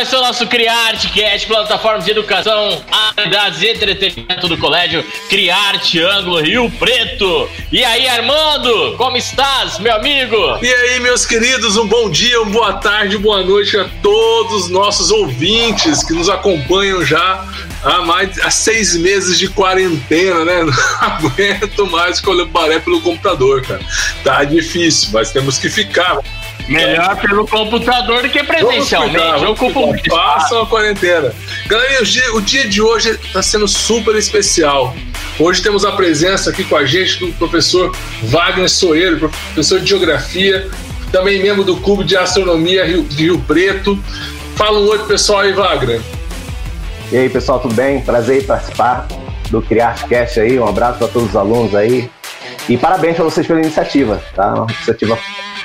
pessoal, esse é o nosso Criarte, que é de plataformas de educação, atividades e entretenimento do colégio Criarte, Ângulo Rio Preto. E aí, Armando, como estás, meu amigo? E aí, meus queridos, um bom dia, uma boa tarde, boa noite a todos os nossos ouvintes que nos acompanham já há 6 meses de quarentena, né? Não aguento mais escolher o baré pelo computador, cara. Tá difícil, mas temos que ficar. Melhor pelo computador do que presencialmente. Vamos cuidar, passa a quarentena. Galera, o dia de hoje está sendo super especial. Hoje temos a presença aqui com a gente do professor Wagner Soeiro, professor de Geografia, também membro do Clube de Astronomia Rio Preto. Fala um oi pro pessoal aí, Wagner. E aí, pessoal, tudo bem? Prazer em participar do Criartecast aí. Um abraço para todos os alunos aí. E parabéns para vocês pela iniciativa, tá? Uma iniciativa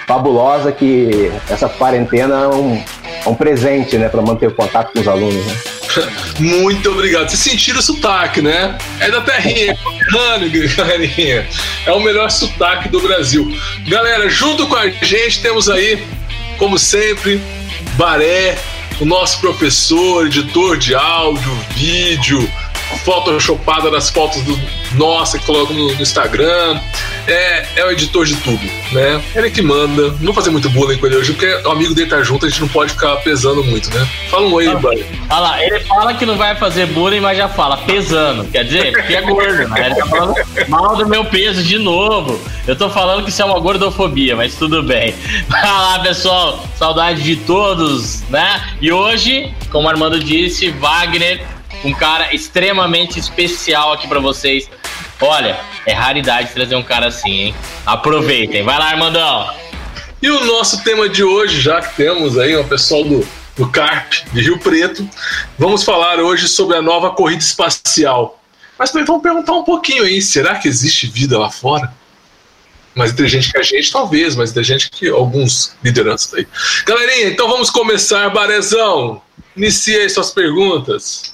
fabulosa, que essa quarentena é um presente, né, para manter o contato com os alunos, né? Muito obrigado. Vocês sentiram o sotaque, né? É da terrinha, galerinha. É o melhor sotaque do Brasil. Galera, junto com a gente temos aí, como sempre, Baré, o nosso professor, editor de áudio, vídeo, photoshopada das fotos do nossa que colocam no Instagram. É o editor de tudo, né? Ele que manda. Não vou fazer muito bullying com ele hoje, porque o amigo dele tá junto, a gente não pode ficar pesando muito, né? Fala um oi, Baré. Olha lá, ele fala que não vai fazer bullying, mas já fala pesando. Quer dizer, porque é gordo, né? Ele tá falando mal do meu peso de novo. Eu tô falando que isso é uma gordofobia, mas tudo bem. Vai lá, pessoal. Saudade de todos, né? E hoje, como o Armando disse, Wagner, um cara extremamente especial aqui pra vocês. Olha, é raridade trazer um cara assim, hein? Aproveitem. Vai lá, Armandão. E o nosso tema de hoje, já que temos aí o pessoal do CARP de Rio Preto, vamos falar hoje sobre a nova corrida espacial. Mas também vamos perguntar um pouquinho aí, será que existe vida lá fora? Mais inteligente que a gente, talvez, mas inteligente que alguns lideranças aí. Galerinha, então vamos começar, Barezão. Inicie aí suas perguntas.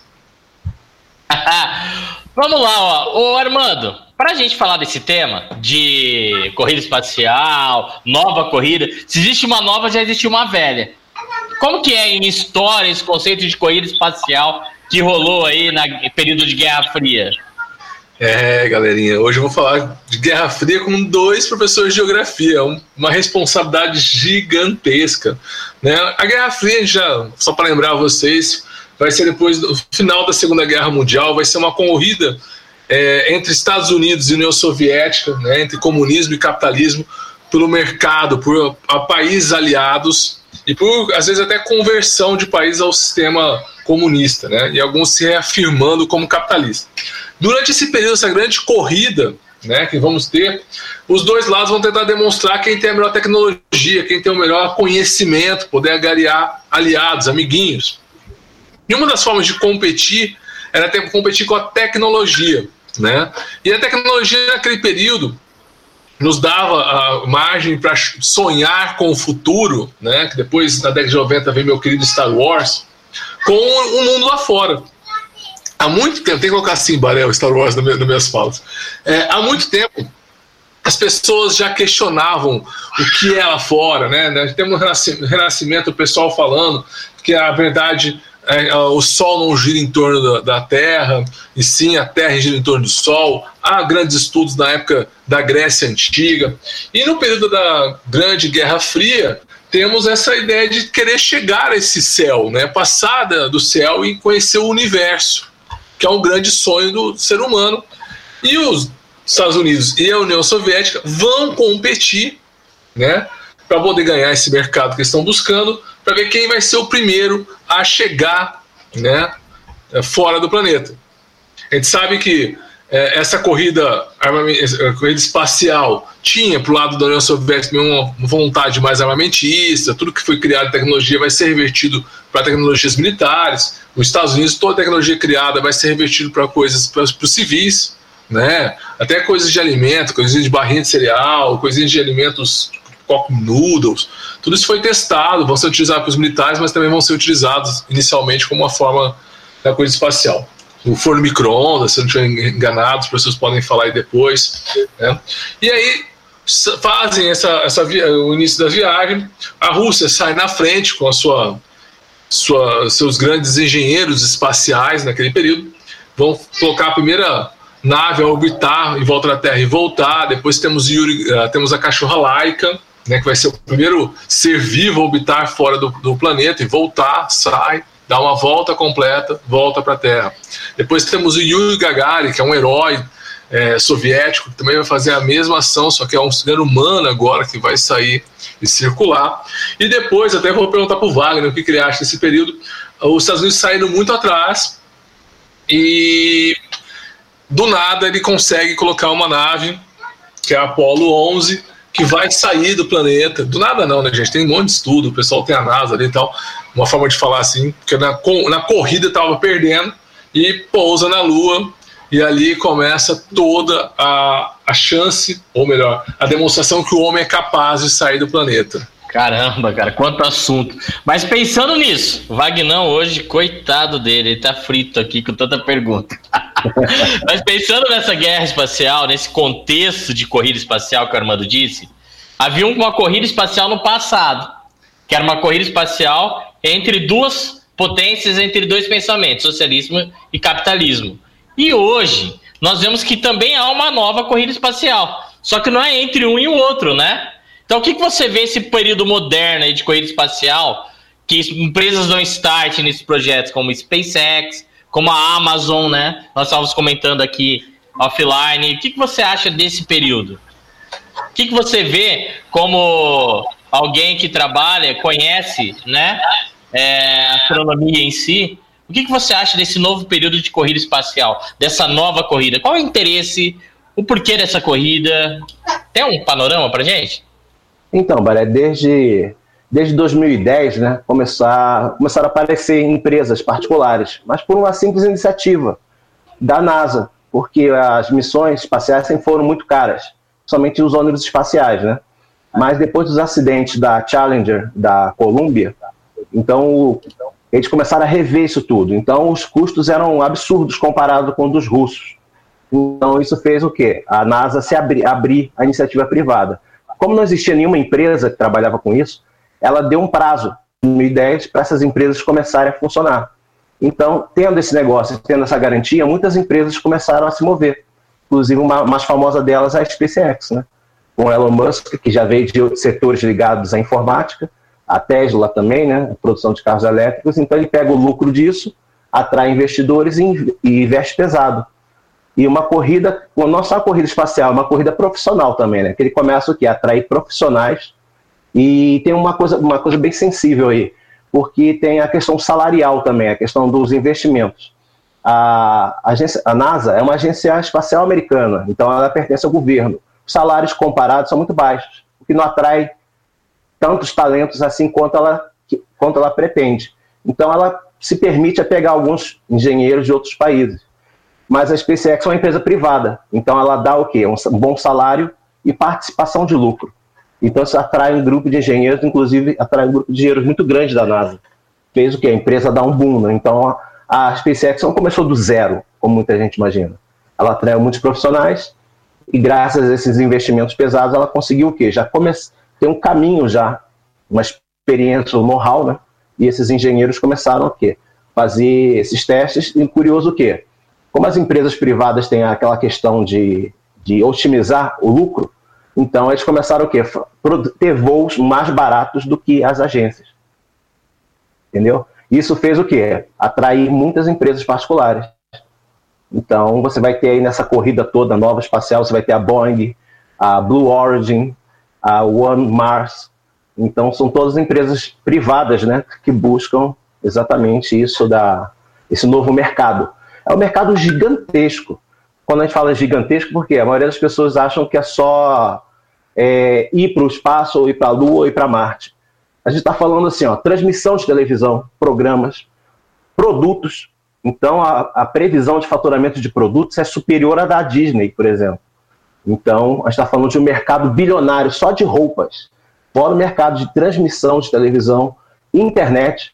Vamos lá, ó. Ô, Armando, pra gente falar desse tema de corrida espacial, nova corrida, se existe uma nova, já existe uma velha. Como que é em história esse conceito de corrida espacial que rolou aí no período de Guerra Fria? É, galerinha, hoje eu vou falar de Guerra Fria com 2 professores de geografia, uma responsabilidade gigantesca, né? A Guerra Fria, já, só para lembrar vocês, vai ser depois do final da Segunda Guerra Mundial, vai ser uma corrida entre Estados Unidos e União Soviética, né, entre comunismo e capitalismo, pelo mercado, por países aliados e por, às vezes, até conversão de países ao sistema comunista, né, e alguns se reafirmando como capitalistas. Durante esse período, essa grande corrida, né, que vamos ter, os dois lados vão tentar demonstrar quem tem a melhor tecnologia, quem tem o melhor conhecimento, poder agariar aliados, amiguinhos. E uma das formas de competir era ter que competir com a tecnologia, né? E a tecnologia naquele período nos dava a margem para sonhar com o futuro, né? Que depois, na década de 90, veio meu querido Star Wars, com o mundo lá fora. Há muito tempo, tem que colocar assim, Barel, Star Wars nas minhas falas. Há muito tempo, as pessoas já questionavam o que é lá fora, né? Temos um renascimento, o pessoal falando que a verdade... o Sol não gira em torno da Terra, e sim a Terra gira em torno do Sol. Há grandes estudos na época da Grécia Antiga. E no período da Grande Guerra Fria, temos essa ideia de querer chegar a esse céu, né? Passar do céu e conhecer o universo, que é um grande sonho do ser humano. E os Estados Unidos e a União Soviética vão competir, né, para poder ganhar esse mercado que estão buscando, para ver quem vai ser o primeiro a chegar, né, fora do planeta. A gente sabe que essa corrida espacial tinha, para o lado da União Soviética, uma vontade mais armamentista, tudo que foi criado em tecnologia vai ser revertido para tecnologias militares. Nos Estados Unidos, toda a tecnologia criada vai ser revertida para coisas para os civis, né, até coisas de alimento, coisinhas de barrinha de cereal, coisinhas de alimentos... noodles, tudo isso foi testado, vão ser utilizados para os militares, mas também vão ser utilizados inicialmente como uma forma da coisa espacial. O forno micro-ondas, se eu não estiver enganado, as pessoas podem falar aí depois, né? E aí fazem o início da viagem, a Rússia sai na frente com a sua seus grandes engenheiros espaciais naquele período, vão colocar a primeira nave a orbitar em volta da Terra e voltar. Depois temos a cachorra Laika, né, que vai ser o primeiro ser vivo a orbitar fora do planeta e voltar, sai, dá uma volta completa, volta para a Terra. Depois temos o Yuri Gagarin, que é um herói soviético, que também vai fazer a mesma ação, só que é um ser humano agora que vai sair e circular. E depois, até vou perguntar para o Wagner o que ele acha desse período, os Estados Unidos saíram muito atrás e do nada ele consegue colocar uma nave, que é a Apollo 11, que vai sair do planeta. Do nada não, né, gente? Tem um monte de estudo, o pessoal tem a NASA ali e tal, uma forma de falar assim, porque na corrida estava perdendo, e pousa na Lua, e ali começa toda a chance, ou melhor, a demonstração que o homem é capaz de sair do planeta. Caramba, cara, quanto assunto. Mas pensando nisso, Vagnão hoje, coitado dele, ele tá frito aqui com tanta pergunta. Mas pensando nessa guerra espacial, nesse contexto de corrida espacial que o Armando disse, havia uma corrida espacial no passado, que era uma corrida espacial entre duas potências, entre dois pensamentos, socialismo e capitalismo. E hoje, nós vemos que também há uma nova corrida espacial, só que não é entre um e o outro, né? Então, o que você vê esse período moderno aí de corrida espacial, que empresas dão start nesses projetos, como SpaceX, como a Amazon, né? Nós estávamos comentando aqui offline. O que você acha desse período? O que você vê como alguém que trabalha, conhece, né, a astronomia em si? O que você acha desse novo período de corrida espacial, dessa nova corrida? Qual é o interesse, o porquê dessa corrida? Tem um panorama para gente? Então, Baré, desde 2010, né, começaram a aparecer empresas particulares, mas por uma simples iniciativa da NASA, porque as missões espaciais sempre foram muito caras, somente os ônibus espaciais, né? Mas depois dos acidentes da Challenger, da Columbia, então eles começaram a rever isso tudo. Então os custos eram absurdos comparado com os dos russos. Então isso fez o quê? A NASA se abrir a iniciativa privada. Como não existia nenhuma empresa que trabalhava com isso, ela deu um prazo, em 2010, para essas empresas começarem a funcionar. Então, tendo esse negócio, tendo essa garantia, muitas empresas começaram a se mover. Inclusive, uma mais famosa delas é a SpaceX, né? Com Elon Musk, que já veio de outros setores ligados à informática, a Tesla também, né? A produção de carros elétricos. Então, ele pega o lucro disso, atrai investidores e investe pesado. E uma corrida, não só uma corrida espacial, é uma corrida profissional também, né? Que ele começa o quê? A atrair profissionais. E tem uma coisa bem sensível aí, porque tem a questão salarial também, a questão dos investimentos. A NASA é uma agência espacial americana, então ela pertence ao governo. Os salários comparados são muito baixos, o que não atrai tantos talentos assim quanto ela pretende. Então ela se permite a pegar alguns engenheiros de outros países. Mas a SpaceX é uma empresa privada, então ela dá o quê? Um bom salário e participação de lucro. Então isso atrai um grupo de engenheiros, inclusive atrai um grupo de engenheiros muito grande da NASA. Fez o quê? A empresa dá um boom, né? Então a SpaceX não começou do zero, como muita gente imagina. Ela atraiu muitos profissionais e graças a esses investimentos pesados ela conseguiu o quê? Já tem um caminho já, uma experiência, um know-how, né? E esses engenheiros começaram o quê? Fazer esses testes e curioso o quê? Como as empresas privadas têm aquela questão de otimizar o lucro, então eles começaram o quê? Ter voos mais baratos do que as agências. Entendeu? Isso fez o quê? Atrair muitas empresas particulares. Então você vai ter aí nessa corrida toda nova espacial, você vai ter a Boeing, a Blue Origin, a One Mars. Então são todas empresas privadas, né, que buscam exatamente isso, esse novo mercado. É um mercado gigantesco. Quando a gente fala gigantesco, porque a maioria das pessoas acham que é só ir para o espaço, ou ir para a Lua, ou ir para Marte. A gente está falando assim, ó, transmissão de televisão, programas, produtos. Então, a previsão de faturamento de produtos é superior à da Disney, por exemplo. Então, a gente está falando de um mercado bilionário só de roupas, fora o mercado de transmissão de televisão, internet,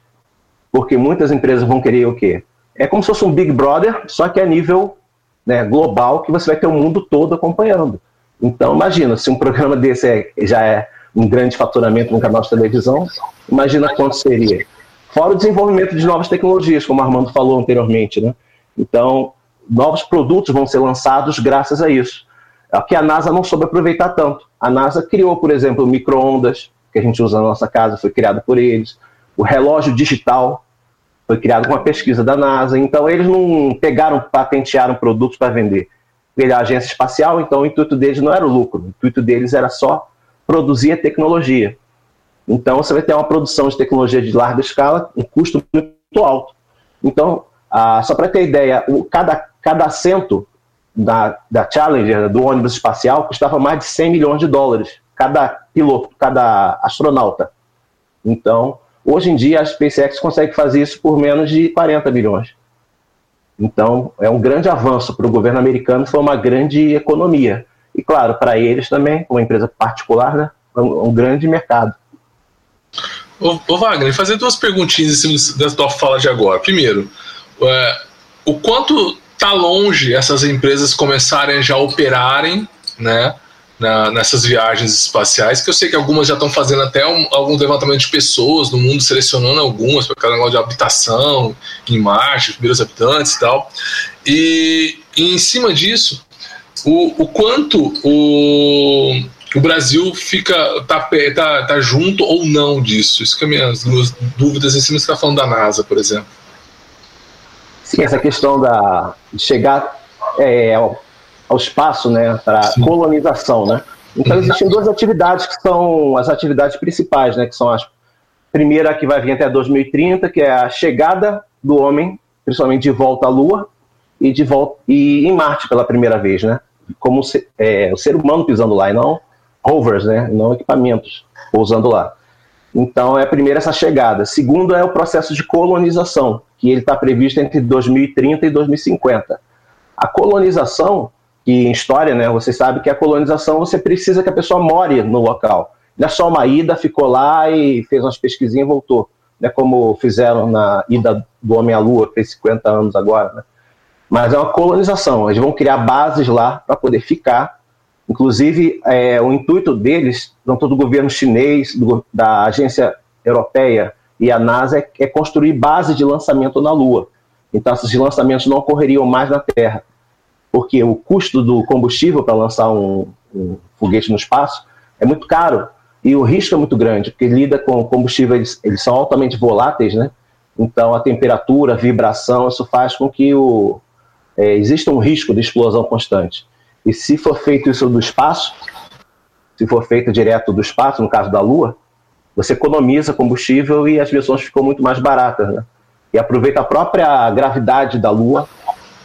porque muitas empresas vão querer o quê? É como se fosse um Big Brother, só que a nível, né, global, que você vai ter o mundo todo acompanhando. Então, imagina, se um programa desse já é um grande faturamento num canal de televisão, imagina quanto seria. Fora o desenvolvimento de novas tecnologias, como o Armando falou anteriormente, né? Então, novos produtos vão ser lançados graças a isso. É que a NASA não soube aproveitar tanto. A NASA criou, por exemplo, micro-ondas, que a gente usa na nossa casa, foi criado por eles. O relógio digital foi criado com a pesquisa da NASA. Então, eles não pegaram, patentearam produtos para vender. Ele é a agência espacial, então o intuito deles não era o lucro. O intuito deles era só produzir a tecnologia. Então, você vai ter uma produção de tecnologia de larga escala, um custo muito alto. Então, só para ter ideia, cada assento da Challenger, do ônibus espacial, custava mais de $100 milhões, cada piloto, cada astronauta. Então, hoje em dia, a SpaceX consegue fazer isso por menos de $40 milhões. Então, é um grande avanço para o governo americano, foi uma grande economia. E, claro, para eles também, uma empresa particular, né, é um grande mercado. Ô Wagner, fazer duas perguntinhas em cima da tua fala de agora. Primeiro, o quanto está longe essas empresas começarem já a operarem, né, nessas viagens espaciais, que eu sei que algumas já estão fazendo até algum levantamento de pessoas no mundo, selecionando algumas, para aquele negócio de habitação, em Marte, primeiros habitantes e tal. E em cima disso, o quanto o Brasil está junto ou não disso? Isso que é minhas duas dúvidas em cima do que você está falando da NASA, por exemplo. Sim, essa questão de chegar ao espaço, né, para colonização, né? Então existem duas atividades que são as atividades principais, né, que são as primeira que vai vir até 2030, que é a chegada do homem, principalmente de volta à Lua e em Marte pela primeira vez, né? Como o ser humano pisando lá, e não rovers, né? Não equipamentos pousando lá. Então é a primeira essa chegada. Segundo é o processo de colonização, que ele está previsto entre 2030 e 2050. A colonização, que em história, né, você sabe que a colonização você precisa que a pessoa more no local. Não é só uma ida, ficou lá e fez umas pesquisinhas e voltou. Não é como fizeram na ida do homem à Lua, fez 50 anos agora, né? Mas é uma colonização, eles vão criar bases lá para poder ficar. Inclusive, o intuito deles, tanto do governo chinês, da agência europeia e a NASA, é construir base de lançamento na Lua. Então, esses lançamentos não ocorreriam mais na Terra, porque o custo do combustível para lançar um foguete no espaço é muito caro e o risco é muito grande, porque lida com combustível, eles são altamente voláteis, né? Então, a temperatura, a vibração, isso faz com que exista um risco de explosão constante. E se for feito isso do espaço, se for feito direto do espaço, no caso da Lua, você economiza combustível e as missões ficam muito mais baratas, né? E aproveita a própria gravidade da Lua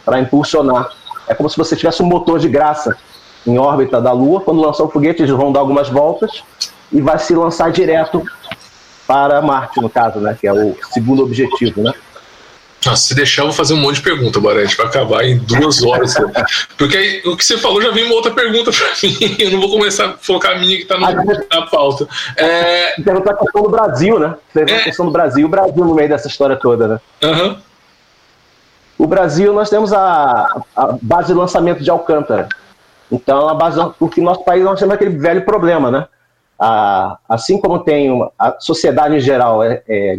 para impulsionar. É como se você tivesse um motor de graça em órbita da Lua. Quando lançar o foguete, eles vão dar algumas voltas e vai se lançar direto para Marte, no caso, né? Que é o segundo objetivo, né? Nossa, se deixar, eu vou fazer um monte de pergunta, Barete, para acabar em 2 horas. Porque aí, o que você falou já vem uma outra pergunta para mim. Eu não vou começar a focar a minha que está na pauta. Perguntar a questão do Brasil, né? A questão do Brasil, o Brasil no meio dessa história toda, né? Uhum. O Brasil, nós temos a base de lançamento de Alcântara. Então, porque no nosso país nós temos aquele velho problema, né? Assim como a sociedade em geral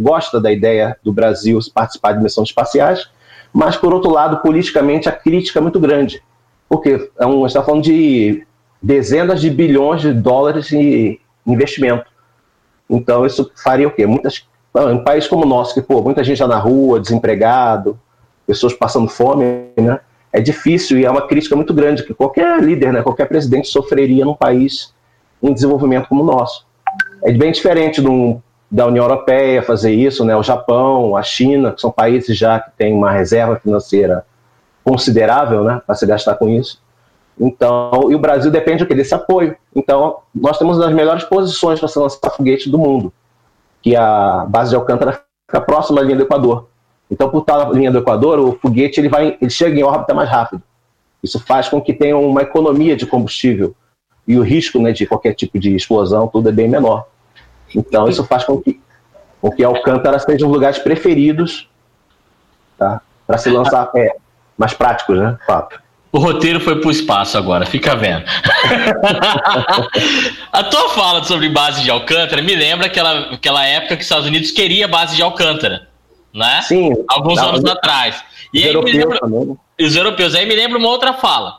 gosta da ideia do Brasil participar de missões espaciais, mas, por outro lado, politicamente, a crítica é muito grande. Porque a gente está falando de dezenas de bilhões de dólares em investimento. Então, isso faria o quê? Um país como o nosso, que muita gente está na rua, desempregado, pessoas passando fome, né? É difícil e é uma crítica muito grande, que qualquer líder, né, qualquer presidente sofreria num país em desenvolvimento como o nosso. É bem diferente da União Europeia fazer isso, né? O Japão, a China, que são países já que têm uma reserva financeira considerável, né, para se gastar com isso. Então, e o Brasil depende desse apoio. Então, nós temos as melhores posições para se lançar foguete do mundo, que a base de Alcântara fica próxima à linha do Equador. Então, por estar na linha do Equador, o foguete ele chega em órbita mais rápido. Isso faz com que tenha uma economia de combustível e o risco, né, de qualquer tipo de explosão, tudo é bem menor. Então, isso faz com que Alcântara seja um dos lugares preferidos, tá, para se lançar, mais práticos, né, Fábio? O roteiro foi pro espaço agora, fica vendo. A tua fala sobre base de Alcântara me lembra aquela época que os Estados Unidos queria a base de Alcântara, né? Sim. Alguns anos atrás. E aí me lembra, os europeus. Aí me lembra uma outra fala,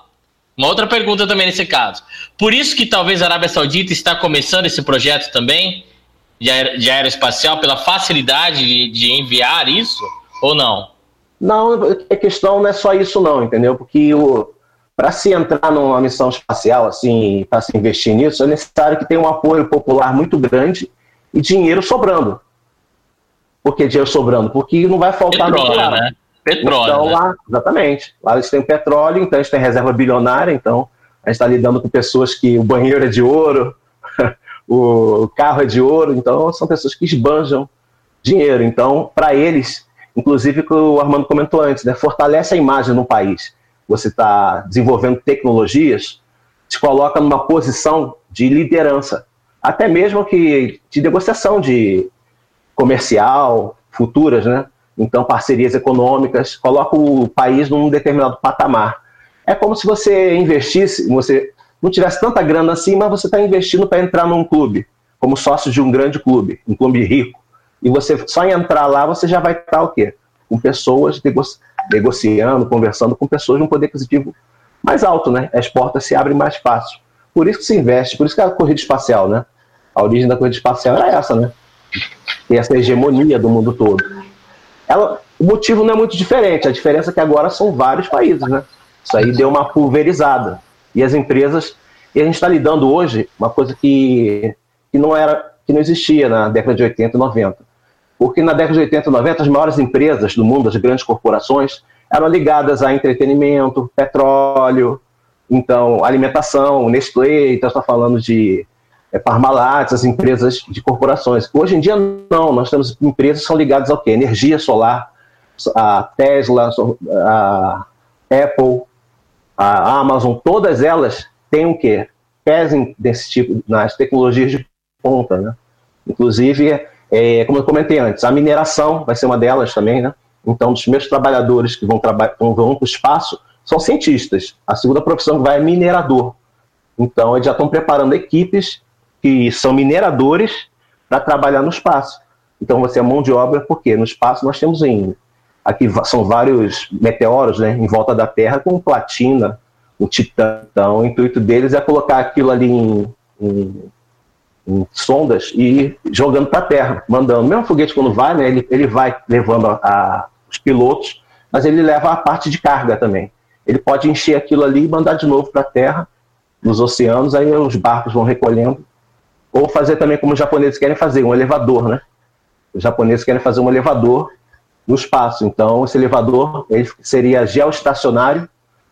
uma outra pergunta também nesse caso. Por isso que talvez a Arábia Saudita está começando esse projeto também de aeroespacial, pela facilidade de enviar isso, ou não? Não, a questão não é só isso não, entendeu? Porque para se entrar numa missão espacial, assim, para se investir nisso, é necessário que tenha um apoio popular muito grande e dinheiro sobrando. Por que dinheiro sobrando? Porque não vai faltar petróleo, né? Petróleo. Então, lá, exatamente. Lá eles têm petróleo, então eles têm reserva bilionária, então a gente está lidando com pessoas que o banheiro é de ouro, o carro é de ouro, então são pessoas que esbanjam dinheiro. Então, para eles, inclusive que o Armando comentou antes, né, fortalece a imagem no país. Você está desenvolvendo tecnologias, te coloca numa posição de liderança, até mesmo que de negociação de comercial, futuras, né? Então, parcerias econômicas, coloca o país num determinado patamar. É como se você investisse, você não tivesse tanta grana assim, mas você está investindo para entrar num clube, como sócio de um grande clube, um clube rico. E você só entrar lá, você já vai estar o quê? Com pessoas negociando, conversando com pessoas de um poder aquisitivo mais alto, né? As portas se abrem mais fácil. Por isso que se investe, por isso que é a corrida espacial, né? A origem da corrida espacial era essa, né? E essa hegemonia do mundo todo. O motivo não é muito diferente, a diferença é que agora são vários países, né? Isso aí deu uma pulverizada. E as empresas, e a gente está lidando hoje, uma coisa que não existia na década de 80 e 90. Porque na década de 80 e 90, as maiores empresas do mundo, as grandes corporações, eram ligadas a entretenimento, petróleo, então alimentação, Nestlé, então está falando de Parmalat, as empresas de corporações. Hoje em dia não, nós temos empresas que são ligadas ao quê? Energia solar, a Tesla, a Apple, a Amazon, todas elas têm o quê? Pesem desse tipo, nas tecnologias de ponta, né? Inclusive, como eu comentei antes, a mineração vai ser uma delas também, né? Então, os primeiros trabalhadores que vão para o espaço são cientistas. A segunda profissão que vai é minerador. Então, eles já estão preparando equipes que são mineradores para trabalhar no espaço. Então, você é mão de obra, porque no espaço nós temos aqui são vários meteoros, né, em volta da Terra, com platina, com titânio. Então, o intuito deles é colocar aquilo ali em sondas e jogando para a Terra, mandando. Mesmo o foguete, quando vai, né, ele vai levando os pilotos, mas ele leva a parte de carga também. Ele pode encher aquilo ali e mandar de novo para a Terra, nos oceanos, aí os barcos vão recolhendo. Ou fazer também como os japoneses querem fazer, um elevador, né? Os japoneses querem fazer um elevador no espaço. Então, esse elevador, ele seria geoestacionário.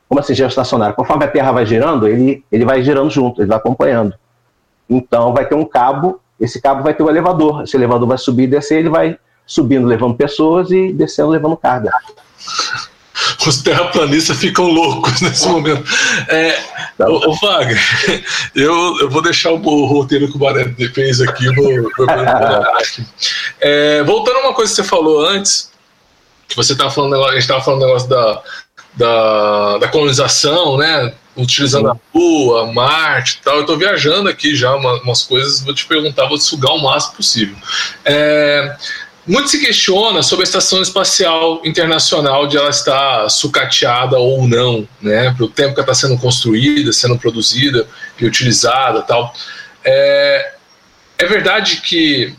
Como assim geoestacionário? Conforme a Terra vai girando, ele vai girando junto, ele vai acompanhando. Então, vai ter um cabo, esse cabo vai ter um elevador. Esse elevador vai subir e descer, ele vai subindo, levando pessoas e descendo, levando carga. Os terraplanistas ficam loucos nesse momento. Ô Wagner, eu vou deixar o roteiro que o Barreto fez aqui. Voltando a uma coisa que você falou antes, que você estava falando, a gente estava falando do negócio da colonização, né? Utilizando a Lua, Marte e tal. Eu estou viajando aqui já umas coisas, vou te perguntar, vou te sugar o máximo possível. Muito se questiona sobre a Estação Espacial Internacional, de ela estar sucateada ou não, né, para o tempo que ela está sendo construída, sendo produzida e utilizada e tal. É verdade que,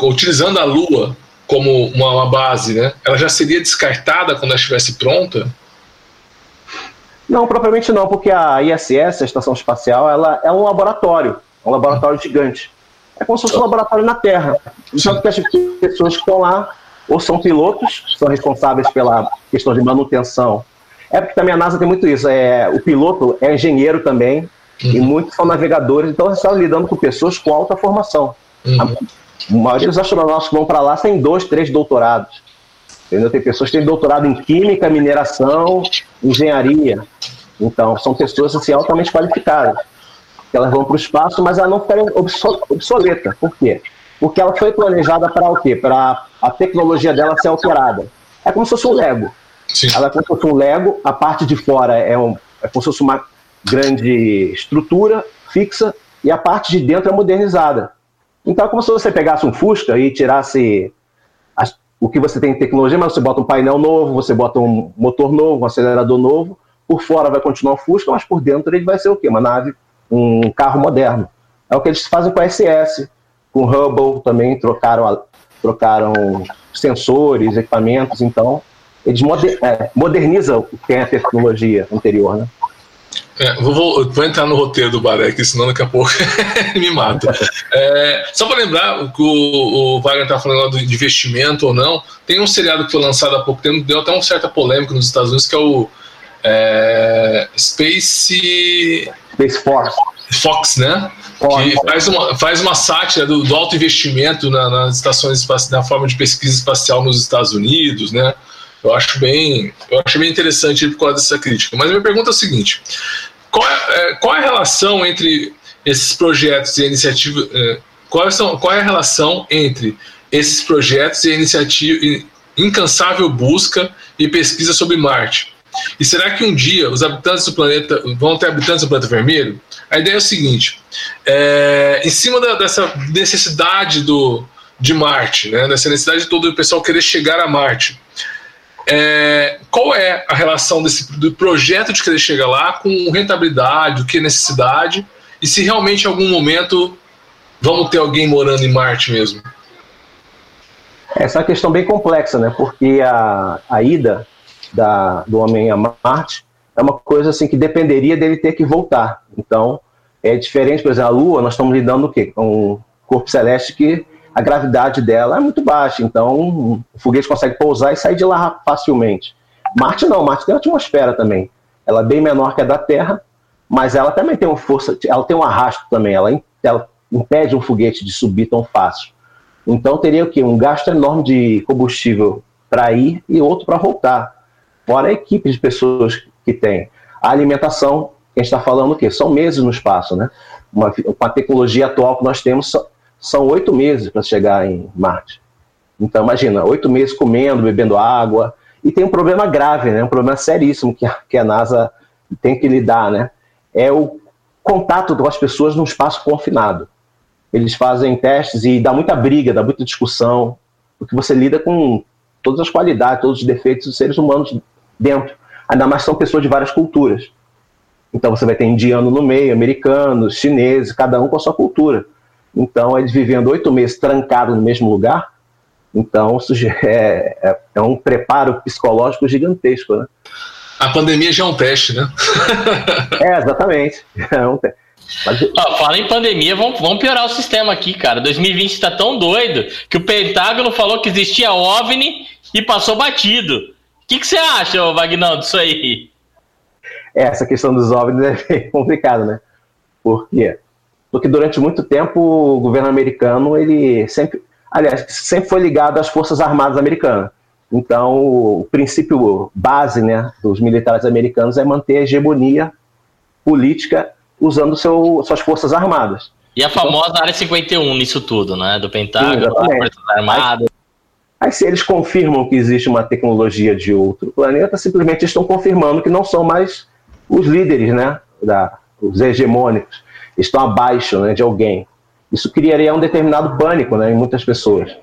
utilizando a Lua como uma base, né, ela já seria descartada quando ela estivesse pronta? Não, propriamente não, porque a ISS, a Estação Espacial, ela é um laboratório gigante. É como se fosse um laboratório na Terra. Só que as pessoas que estão lá, ou são pilotos, são responsáveis pela questão de manutenção. É porque também a NASA tem muito isso. O piloto é engenheiro também, e muitos são navegadores. Então, você está lidando com pessoas com alta formação. A maioria dos astronautas que vão para lá tem 2, 3 doutorados. Entendeu? Tem pessoas que têm doutorado em química, mineração, engenharia. Então, são pessoas assim, altamente qualificadas. Elas vão para o espaço, mas ela não ficaria obsoleta. Por quê? Porque ela foi planejada para o quê? Para a tecnologia dela ser alterada. É como se fosse um Lego. Sim. Ela é como se fosse um Lego, a parte de fora é como se fosse uma grande estrutura fixa e a parte de dentro é modernizada. Então é como se você pegasse um Fusca e tirasse o que você tem em tecnologia, mas você bota um painel novo, você bota um motor novo, um acelerador novo, por fora vai continuar o Fusca, mas por dentro ele vai ser o quê? Uma nave, um carro moderno. É o que eles fazem com a ISS, com o Hubble também, trocaram sensores, equipamentos, então eles modernizam o que é a tecnologia anterior, né? Vou entrar no roteiro do Barek, senão daqui a pouco me mata. Só para lembrar o que o Wagner estava falando lá de investimento ou não, tem um seriado que foi lançado há pouco tempo, deu até uma certa polêmica nos Estados Unidos, que é o Space Force. Fox, né? Que faz uma sátira do alto investimento nas estações espaciais, na forma de pesquisa espacial nos Estados Unidos, né? Eu achei bem interessante por causa dessa crítica. Mas a minha pergunta é a seguinte: qual é a relação entre esses projetos e iniciativas? Qual é a relação entre esses projetos e a iniciativa incansável busca e pesquisa sobre Marte? E será que um dia os habitantes do planeta vão ter habitantes do planeta vermelho? A ideia é o seguinte: em cima dessa necessidade de Marte, né, dessa necessidade toda do pessoal querer chegar a Marte, qual é a relação do projeto de querer chegar lá com rentabilidade, o que é necessidade, e se realmente em algum momento vamos ter alguém morando em Marte mesmo? Essa é uma questão bem complexa, né? Porque a ida do homem a Marte é uma coisa assim que dependeria dele ter que voltar. Então é diferente, por exemplo, a Lua, nós estamos lidando o quê? Com um corpo celeste que a gravidade dela é muito baixa, então o foguete consegue pousar e sair de lá facilmente. Marte não, Marte tem uma atmosfera também. Ela é bem menor que a da Terra, mas ela também tem uma força, ela tem um arrasto também, ela impede um foguete de subir tão fácil. Então teria o quê? Um gasto enorme de combustível para ir e outro para voltar. Fora a equipe de pessoas que tem. A alimentação, a gente está falando o quê? São meses no espaço, né? Com a tecnologia atual que nós temos, são 8 meses para chegar em Marte. Então, imagina, 8 meses comendo, bebendo água. E tem um problema grave, né? Um problema seríssimo que a NASA tem que lidar, né? É o contato com as pessoas num espaço confinado. Eles fazem testes e dá muita briga, dá muita discussão, porque você lida com todas as qualidades, todos os defeitos dos seres humanos dentro. Ainda mais são pessoas de várias culturas. Então, você vai ter indiano no meio, americanos, chineses, cada um com a sua cultura. Então, eles vivendo 8 meses trancados no mesmo lugar, então isso é um preparo psicológico gigantesco, né? A pandemia já é um teste, né? Exatamente. É um teste. Mas... fala em pandemia, vamos piorar o sistema aqui, cara. 2020 está tão doido que o Pentágono falou que existia OVNI e passou batido. O que você acha, Wagner, disso aí? Essa questão dos OVNIs é bem complicada, né? Por quê? Porque durante muito tempo o governo americano, ele sempre foi ligado às forças armadas americanas. Então, o princípio base, né, dos militares americanos é manter a hegemonia política usando suas forças armadas. E a famosa área 51 nisso tudo, né, do Pentágono, das forças armadas. Aí se eles confirmam que existe uma tecnologia de outro planeta, simplesmente estão confirmando que não são mais os líderes, né, os hegemônicos. Estão abaixo, né, de alguém. Isso criaria um determinado pânico, né, em muitas pessoas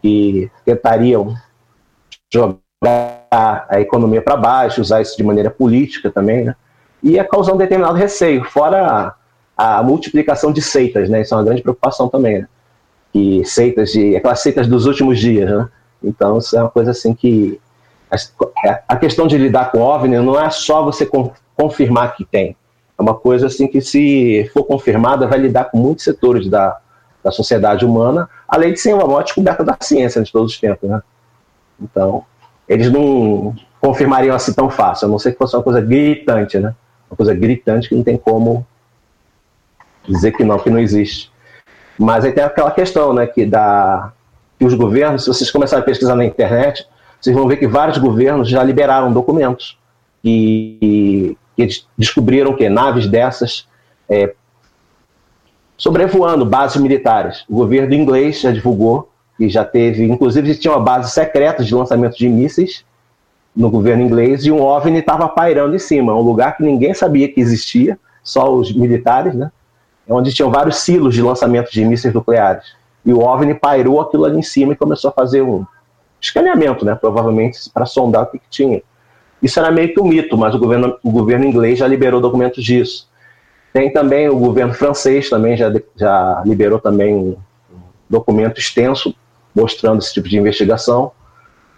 que tentariam jogar a economia para baixo, usar isso de maneira política também, né, e ia causar um determinado receio, fora a multiplicação de seitas, né, isso é uma grande preocupação também, né, e aquelas seitas dos últimos dias, né, então isso é uma coisa assim que a questão de lidar com OVNI não é só você confirmar que tem. É uma coisa assim que, se for confirmada, vai lidar com muitos setores da sociedade humana, além de ser uma maior descoberta da ciência de todos os tempos, né? Então, eles não confirmariam assim tão fácil, a não ser que fosse uma coisa gritante, né? Uma coisa gritante que não tem como dizer que não existe. Mas aí tem aquela questão, né, que os governos, se vocês começarem a pesquisar na internet, vocês vão ver que vários governos já liberaram documentos que descobriram que naves dessas sobrevoando bases militares. O governo inglês já divulgou, e já teve, inclusive tinha uma base secreta de lançamento de mísseis, no governo inglês, e um OVNI estava pairando em cima, um lugar que ninguém sabia que existia, só os militares, né? Onde tinham vários silos de lançamento de mísseis nucleares. E o OVNI pairou aquilo ali em cima e começou a fazer um escaneamento, né? Provavelmente para sondar o que tinha. Isso era meio que um mito, mas o governo inglês já liberou documentos disso. Tem também o governo francês, também já liberou também um documento extenso mostrando esse tipo de investigação.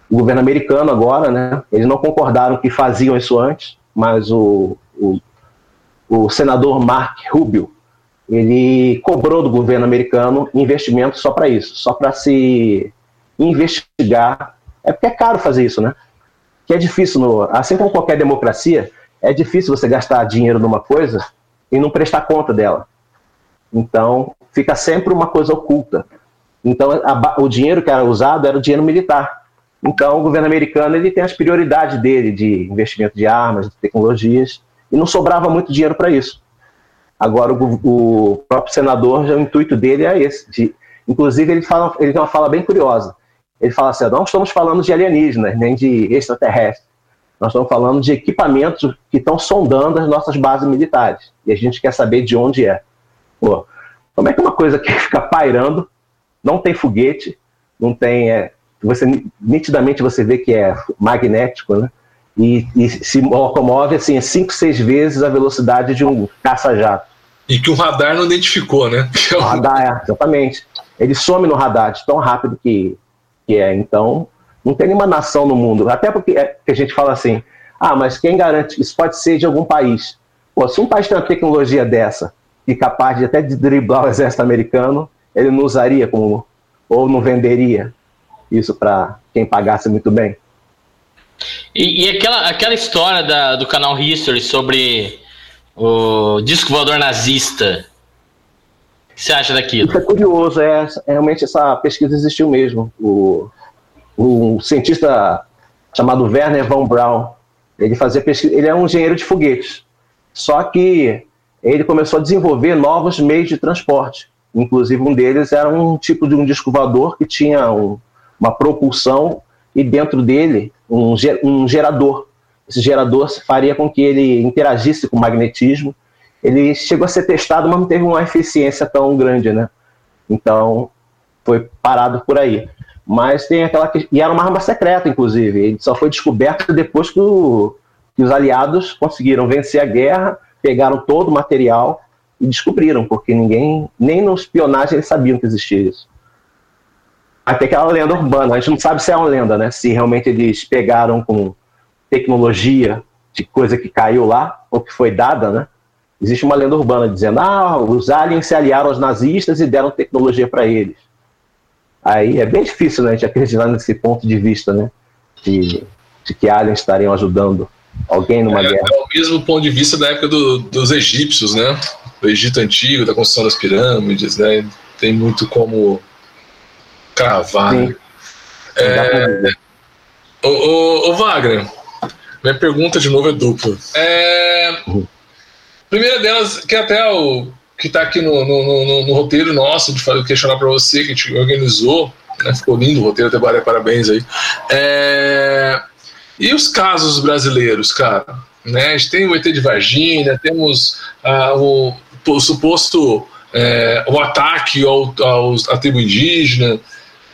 O governo americano agora, né? Eles não concordaram que faziam isso antes, mas o senador Mark Rubio, ele cobrou do governo americano investimento só para isso, só para se investigar. É porque é caro fazer isso, né? Que é difícil, assim como qualquer democracia, é difícil você gastar dinheiro numa coisa e não prestar conta dela. Então, fica sempre uma coisa oculta. Então, o dinheiro que era usado era o dinheiro militar. Então, o governo americano, ele tem as prioridades dele de investimento de armas, de tecnologias, e não sobrava muito dinheiro para isso. Agora, o próprio senador, já, o intuito dele é esse. Inclusive, ele tem uma fala bem curiosa. Ele fala assim, não estamos falando de alienígenas, nem de extraterrestres. Nós estamos falando de equipamentos que estão sondando as nossas bases militares. E a gente quer saber de onde é. Pô, como é que uma coisa que fica pairando, não tem foguete, não tem... nitidamente você vê que é magnético, né? E se locomove assim, 5-6 vezes a velocidade de um caça-jato. E que o radar não identificou, né? O radar, exatamente. Ele some no radar de tão rápido que é. Então, não tem nenhuma nação no mundo. Até porque a gente fala assim, mas quem garante? Isso pode ser de algum país. Pô, se um país tem uma tecnologia dessa, e capaz de até de driblar o exército americano, ele não usaria como... ou não venderia isso para quem pagasse muito bem. E aquela história do canal History sobre o disco voador nazista, o que você acha daquilo? Isso é curioso, realmente essa pesquisa existiu mesmo. O cientista chamado Werner von Braun, ele fazia pesquisa, ele é um engenheiro de foguetes, só que ele começou a desenvolver novos meios de transporte, inclusive um deles era um tipo de um disco voador que tinha uma propulsão e dentro dele um gerador. Esse gerador faria com que ele interagisse com o magnetismo. Ele chegou a ser testado, mas não teve uma eficiência tão grande, né? Então, foi parado por aí. Mas tem aquela... E era uma arma secreta, inclusive. Ele só foi descoberto depois que os aliados conseguiram vencer a guerra, pegaram todo o material e descobriram, porque ninguém... Nem na espionagem eles sabiam que existia isso. Até aquela lenda urbana, a gente não sabe se é uma lenda, né? Se realmente eles pegaram com tecnologia de coisa que caiu lá, ou que foi dada, né? Existe uma lenda urbana dizendo, os aliens se aliaram aos nazistas e deram tecnologia para eles. Aí é bem difícil, né, a gente acreditar nesse ponto de vista, né? De que aliens estariam ajudando alguém numa guerra. É o mesmo ponto de vista da época dos egípcios, né? Do Egito Antigo, da construção das pirâmides, né? Tem muito como... cravado. O Wagner, minha pergunta de novo é dupla. Primeira delas, que até o que está aqui no roteiro nosso, de questionar para você, que a gente organizou, né, ficou lindo o roteiro, até parabéns aí. E os casos brasileiros, cara? Né, a gente tem o ET de Varginha, temos o suposto... o ataque à tribo indígena,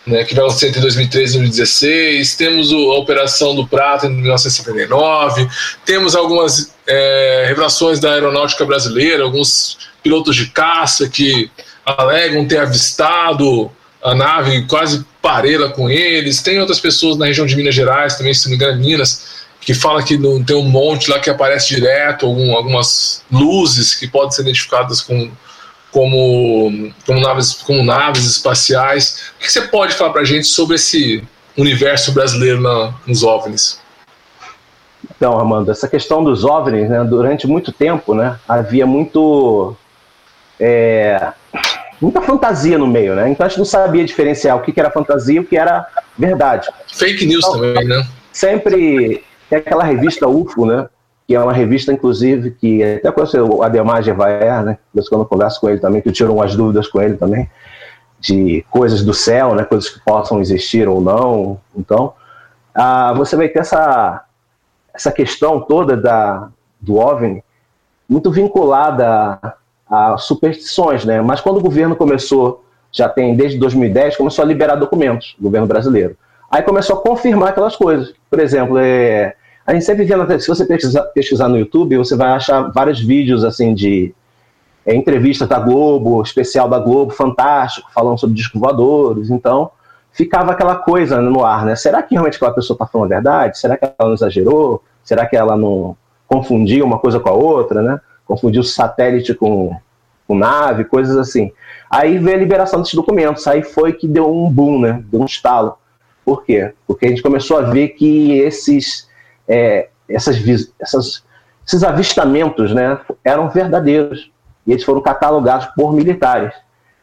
né, que vai acontecer entre 2013 e 2016, temos a Operação do Prato em 1979, temos algumas revelações da aeronáutica brasileira, alguns pilotos de caça que alegam ter avistado a nave quase parelha com eles, tem outras pessoas na região de Minas Gerais também, se não me engano, Minas, que fala que não tem um monte lá que aparece direto, algumas luzes que podem ser identificadas como naves espaciais. O que você pode falar para a gente sobre esse universo brasileiro nos OVNIs? Então, Armando, essa questão dos OVNIs, né, durante muito tempo, né, havia muita fantasia no meio, né? Então a gente não sabia diferenciar o que era fantasia e o que era verdade. Fake news então, também, né? Sempre tem aquela revista UFO, né? Que é uma revista, inclusive, que até conheceu o Adhemar Gevaerd, né? De vez em quando eu converso com ele também, que eu tiro umas dúvidas com ele também, de coisas do céu, né? Coisas que possam existir ou não. Então, você vai ter essa essa questão toda do OVNI muito vinculada a superstições, né? Mas quando o governo começou, já tem desde 2010, começou a liberar documentos, o governo brasileiro. Aí começou a confirmar aquelas coisas. Por exemplo, a gente sempre vê, se você pesquisar no YouTube, você vai achar vários vídeos assim de entrevistas da Globo, especial da Globo, fantástico, falando sobre discos voadores. Então, ficava aquela coisa no ar, né? Será que realmente aquela pessoa está falando a verdade? Será que ela não exagerou? Será que ela não confundiu uma coisa com a outra, né? Confundiu satélite com nave, coisas assim. Aí veio a liberação desses documentos, aí foi que deu um boom, né? Deu um estalo. Por quê? Porque a gente começou a ver que esses avistamentos, né, eram verdadeiros. E eles foram catalogados por militares.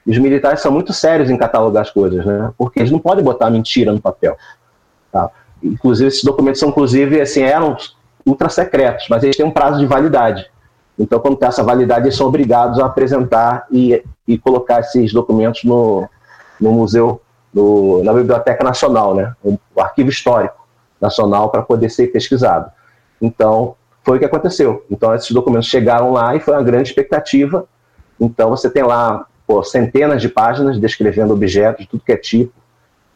E os militares são muito sérios em catalogar as coisas, né? Porque eles não podem botar mentira no papel. Tá? Inclusive, esses documentos são, assim, eram ultra secretos, mas eles têm um prazo de validade. Então, quando tem essa validade, eles são obrigados a apresentar e colocar esses documentos no museu, na Biblioteca Nacional, né? O Arquivo Histórico Nacional, para poder ser pesquisado. Então, foi o que aconteceu. Então, esses documentos chegaram lá e foi uma grande expectativa. Então, você tem lá centenas de páginas descrevendo objetos de tudo que é tipo,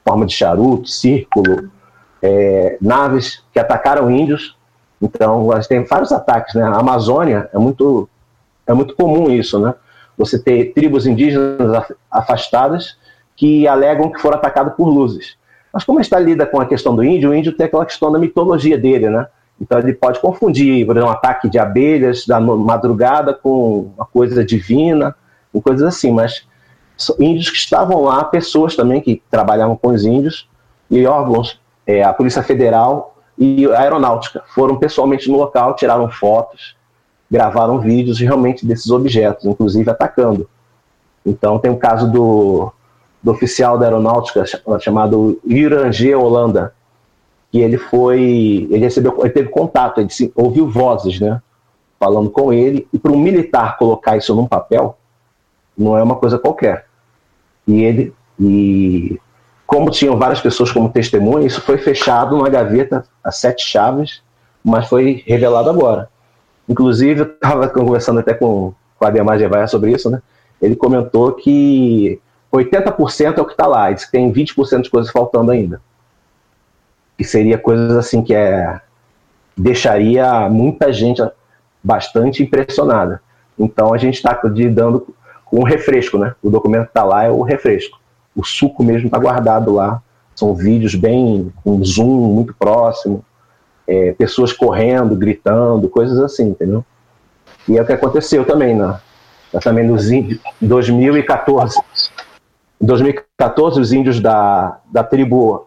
forma de charuto, círculo, naves que atacaram índios. Então, tem vários ataques, né? A Amazônia é muito comum isso, né? Você ter tribos indígenas afastadas que alegam que foram atacados por luzes. Mas como a gente lida com a questão do índio, o índio tem aquela questão da mitologia dele, né? Então ele pode confundir, por exemplo, um ataque de abelhas da madrugada com uma coisa divina, com coisas assim, mas índios que estavam lá, pessoas também que trabalhavam com os índios, e órgãos, a Polícia Federal e a Aeronáutica, foram pessoalmente no local, tiraram fotos, gravaram vídeos realmente desses objetos, inclusive atacando. Então tem o caso do oficial da Aeronáutica chamado Yuri Holanda, que ele teve contato, ele ouviu vozes, né, falando com ele, e para um militar colocar isso num papel não é uma coisa qualquer. E como tinham várias pessoas como testemunha, isso foi fechado numa gaveta a 7 chaves, mas foi revelado agora. Inclusive, eu estava conversando até com a Adhemar Gevaerd sobre isso, né? Ele comentou que 80% é o que está lá, diz que tem 20% de coisas faltando ainda. Que seria coisas assim que deixaria muita gente bastante impressionada. Então a gente está lidando com um refresco, né? O documento que está lá é o refresco. O suco mesmo está guardado lá. São vídeos com zoom muito próximo, pessoas correndo, gritando, coisas assim, entendeu? E é o que aconteceu também, né? Também nos índios, em 2014. Em 2014, os índios da tribo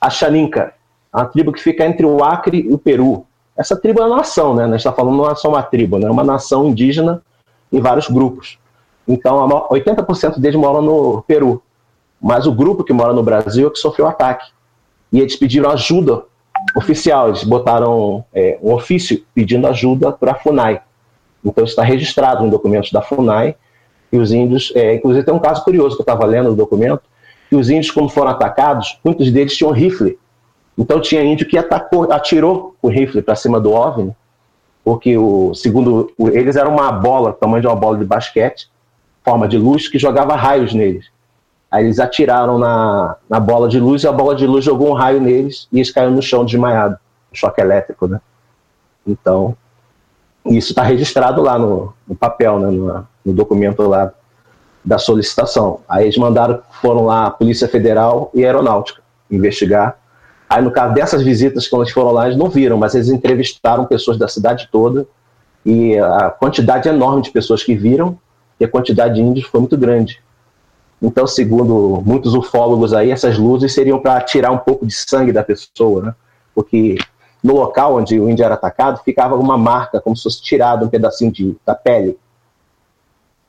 Axaninca, a tribo que fica entre o Acre e o Peru. Essa tribo é uma nação, né? A gente está falando não é só uma tribo, né? É uma nação indígena em vários grupos. Então, 80% deles moram no Peru. Mas o grupo que mora no Brasil é que sofreu ataque. E eles pediram ajuda oficial. Eles botaram um ofício pedindo ajuda para a FUNAI. Então, está registrado em documentos da FUNAI. E os índios, inclusive tem um caso curioso que eu estava lendo no documento, que os índios, quando foram atacados, muitos deles tinham rifle. Então tinha índio que atirou o rifle para cima do OVNI, porque, segundo eles, era uma bola, tamanho de uma bola de basquete, forma de luz, que jogava raios neles. Aí eles atiraram na bola de luz, e a bola de luz jogou um raio neles, e eles caíram no chão desmaiados, um choque elétrico, né? Então, isso está registrado lá no papel, né, no documento lá da solicitação. Aí eles foram lá a Polícia Federal e a Aeronáutica investigar. Aí no caso dessas visitas, quando eles foram lá, eles não viram, mas eles entrevistaram pessoas da cidade toda, e a quantidade enorme de pessoas que viram, e a quantidade de índios foi muito grande. Então, segundo muitos ufólogos aí, essas luzes seriam para tirar um pouco de sangue da pessoa, né? Porque no local onde o índio era atacado, ficava uma marca, como se fosse tirado um pedacinho da pele.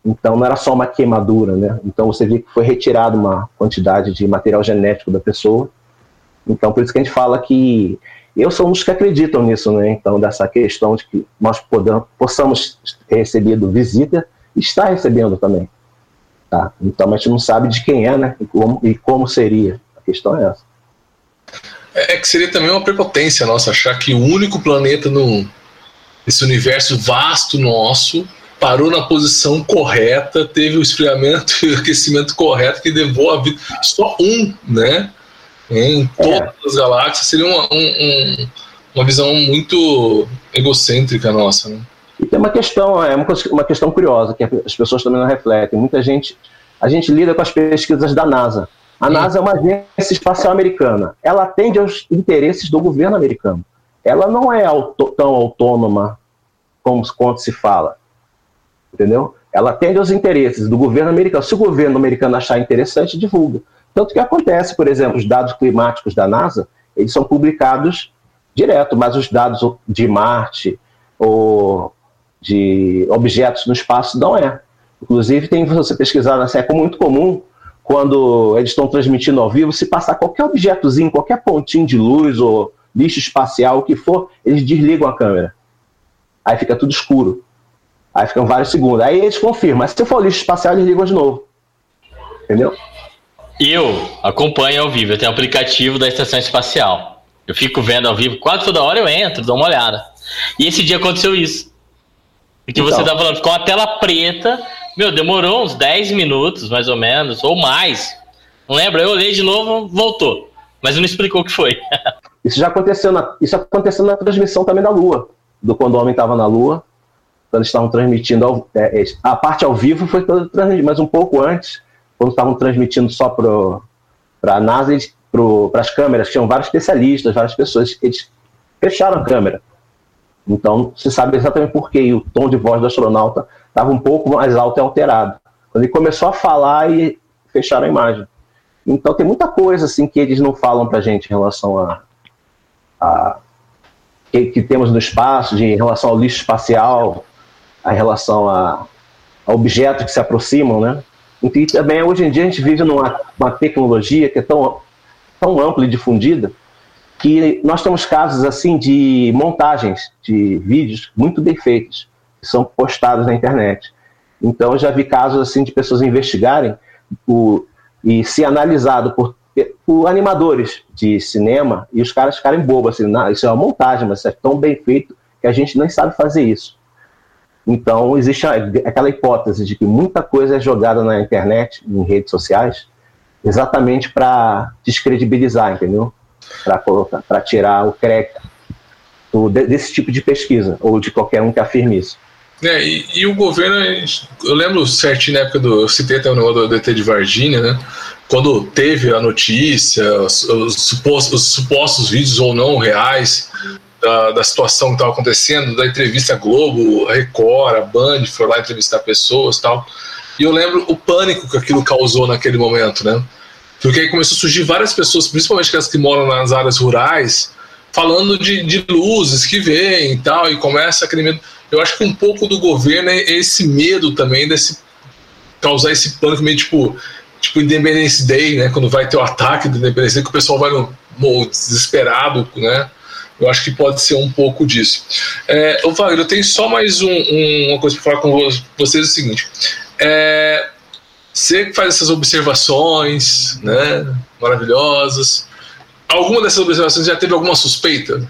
Então, não era só uma queimadura, né? Então, você vê que foi retirada uma quantidade de material genético da pessoa. Então, por isso que a gente fala que... Eu sou um dos que acreditam nisso, né? Então, dessa questão de que nós possamos ter recebido visita, está recebendo também. Tá? Então, a gente não sabe de quem é, né? E como seria. A questão é essa. É que seria também uma prepotência nossa achar que o único planeta nesse universo vasto nosso parou na posição correta, teve o esfriamento e o aquecimento correto que levou a vida. Só um, né? Em todas as galáxias. Seria uma visão muito egocêntrica nossa, né? E tem uma questão curiosa que as pessoas também não refletem. Muita gente... A gente lida com as pesquisas da NASA. A NASA é uma agência espacial americana. Ela atende aos interesses do governo americano. Ela não é tão autônoma como se fala. Entendeu? Ela atende aos interesses do governo americano. Se o governo americano achar interessante, divulga. Tanto que acontece, por exemplo, os dados climáticos da NASA, eles são publicados direto, mas os dados de Marte ou de objetos no espaço não é. Inclusive, tem você pesquisar, assim, é muito comum, quando eles estão transmitindo ao vivo, se passar qualquer objetozinho, qualquer pontinho de luz ou lixo espacial, o que for, eles desligam a câmera. Aí fica tudo escuro. Aí ficam vários segundos. Aí eles confirmam. Mas se for lixo espacial, eles ligam de novo. Entendeu? Eu acompanho ao vivo. Eu tenho um aplicativo da Estação Espacial. Eu fico vendo ao vivo. Quase toda hora eu entro, dou uma olhada. E esse dia aconteceu isso. Porque então, você tá falando, ficou uma tela preta, meu, demorou uns 10 minutos, mais ou menos, ou mais. Não lembro, eu olhei de novo, voltou. Mas não explicou o que foi. Isso já aconteceu na transmissão também da Lua. Quando o homem estava na Lua, quando eles estavam transmitindo, a parte ao vivo foi toda transmitida, mas um pouco antes, quando estavam transmitindo só para a NASA, para as câmeras, tinham vários especialistas, várias pessoas, eles fecharam a câmera. Então, você sabe exatamente por quê. E o tom de voz do astronauta estava um pouco mais alto e alterado. Quando ele começou a falar e fecharam a imagem. Então, tem muita coisa assim, que eles não falam para a gente em relação a que temos no espaço, em relação ao lixo espacial, em relação a objetos que se aproximam, né? E também, hoje em dia, a gente vive numa tecnologia que é tão ampla e difundida que nós temos casos assim de montagens de vídeos muito bem feitos, que são postados na internet. Então eu já vi casos assim de pessoas investigarem e ser analisado por animadores de cinema e os caras ficarem bobos, assim, isso é uma montagem, mas é tão bem feito que a gente nem sabe fazer isso. Então existe aquela hipótese de que muita coisa é jogada na internet, em redes sociais, exatamente para descredibilizar, entendeu? Para tirar o crédito desse tipo de pesquisa, ou de qualquer um que afirme isso. E o governo, eu lembro certinho na época eu citei até o negócio do ET de Varginha, né? Quando teve a notícia, os supostos vídeos ou não reais da situação que estava acontecendo, da entrevista à Globo, a Record, a Band, foi lá entrevistar pessoas e tal. E eu lembro o pânico que aquilo causou naquele momento, né? Porque aí começou a surgir várias pessoas, principalmente aquelas que moram nas áreas rurais, falando de luzes que vêm e tal, e começa aquele medo. Eu acho que um pouco do governo é esse medo também, causar esse pânico meio tipo Independence Day, né? Quando vai ter o ataque do Independence Day, que o pessoal vai desesperado, né? Eu acho que pode ser um pouco disso. Ô Wagner, eu tenho só mais uma coisa para falar com vocês, é o seguinte... Você que faz essas observações, né, maravilhosas, alguma dessas observações já teve alguma suspeita?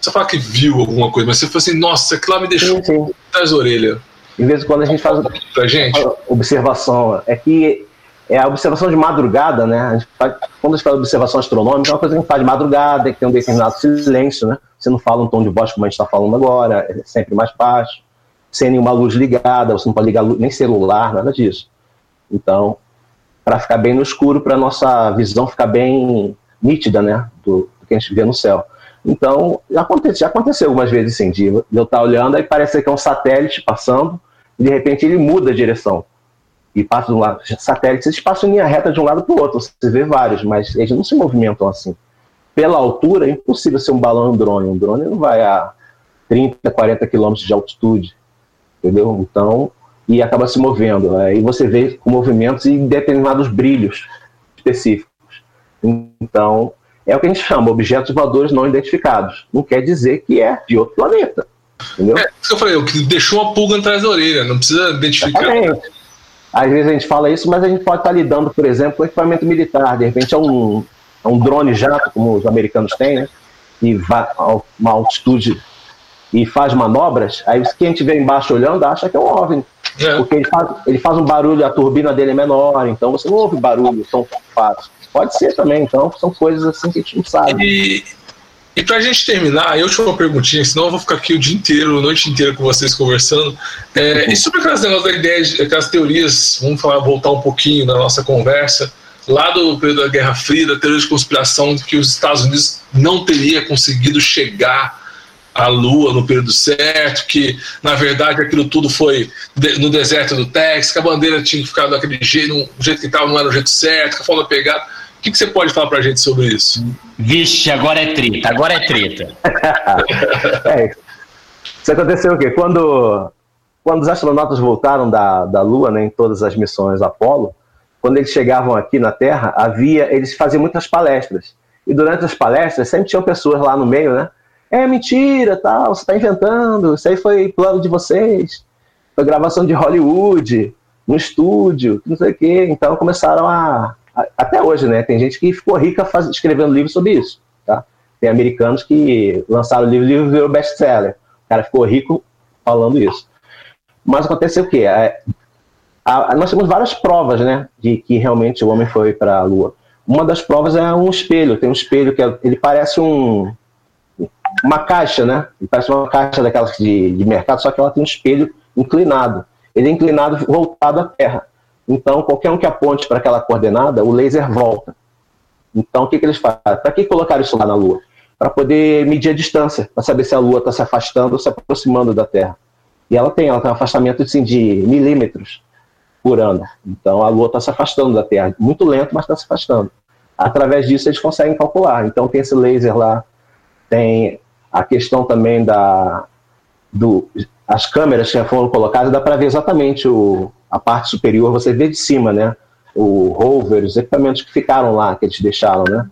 Você fala que viu alguma coisa, mas você fala assim, nossa, aquilo lá me deixou atrás da orelha. De vez em quando a gente faz observação, é a observação de madrugada, né? Quando a gente faz observação astronômica, é uma coisa que a gente faz de madrugada, que tem um determinado silêncio, né? Você não fala um tom de voz como a gente está falando agora, é sempre mais baixo, sem nenhuma luz ligada, você não pode ligar nem celular, nada disso. Então, para ficar bem no escuro, para a nossa visão ficar bem nítida, né, do que a gente vê no céu. Então, já aconteceu algumas vezes, assim, de eu estar olhando, aí parece que é um satélite passando, e de repente ele muda a direção. E passa de um lado, satélite, eles passam em linha reta de um lado para o outro, você vê vários, mas eles não se movimentam assim. Pela altura, é impossível ser um balão e um drone. Um drone não vai a 30, 40 quilômetros de altitude, entendeu? Então... e acaba se movendo. Aí você vê movimentos e determinados brilhos específicos. Então, é o que a gente chama objetos voadores não identificados. Não quer dizer que é de outro planeta. Entendeu? É isso que eu falei, o que deixou uma pulga atrás da orelha, não precisa identificar. Às vezes a gente fala isso, mas a gente pode estar lidando, por exemplo, com equipamento militar. De repente é um é um drone jato, como os americanos têm, né? E vai a uma altitude e faz manobras, aí quem estiver embaixo olhando acha que é um OVNI. É. Porque ele faz um barulho, a turbina dele é menor, então você não ouve barulho tão fácil. Pode ser também, então, são coisas assim que a gente não sabe. E pra gente terminar, eu te dou uma perguntinha, senão eu vou ficar aqui o dia inteiro, a noite inteira com vocês conversando. E sobre aquelas negócios da ideia, aquelas teorias, vamos falar, voltar um pouquinho na nossa conversa, lá do período da Guerra Fria, da teoria de conspiração de que os Estados Unidos não teria conseguido chegar à Lua no período certo, que na verdade aquilo tudo foi no deserto do Texas, que a bandeira tinha que ficar daquele jeito, do jeito que estava, não era o jeito certo, que a forma pegada. O que você pode falar pra gente sobre isso? Vixe, agora é treta. Isso aconteceu o quê? Quando os astronautas voltaram da Lua, né, em todas as missões Apollo, quando eles chegavam aqui na Terra, eles faziam muitas palestras. E durante as palestras sempre tinham pessoas lá no meio, né? É mentira, tal, você tá inventando, isso aí foi plano de vocês, foi gravação de Hollywood, no estúdio, não sei o quê. Então começaram a... Até hoje, né? Tem gente que ficou rica escrevendo livros sobre isso, tá? Tem americanos que lançaram o livro e virou best-seller. O cara ficou rico falando isso. Mas aconteceu o quê? Nós temos várias provas, né? De que realmente o homem foi para a Lua. Uma das provas é um espelho. Tem um espelho que ele parece uma caixa, né? Ele parece uma caixa daquelas de mercado, só que ela tem um espelho inclinado. Ele é inclinado voltado à Terra. Então, qualquer um que aponte para aquela coordenada, o laser volta. Então, o que eles fazem? Para que colocaram isso lá na Lua? Para poder medir a distância, para saber se a Lua está se afastando ou se aproximando da Terra. E ela tem um afastamento assim, de milímetros por ano. Então, a Lua está se afastando da Terra. Muito lento, mas está se afastando. Através disso, eles conseguem calcular. Então, tem esse laser lá. Tem a questão também as câmeras que foram colocadas, dá para ver exatamente a parte superior, você vê de cima, né? O rover, os equipamentos que ficaram lá, que eles deixaram, né?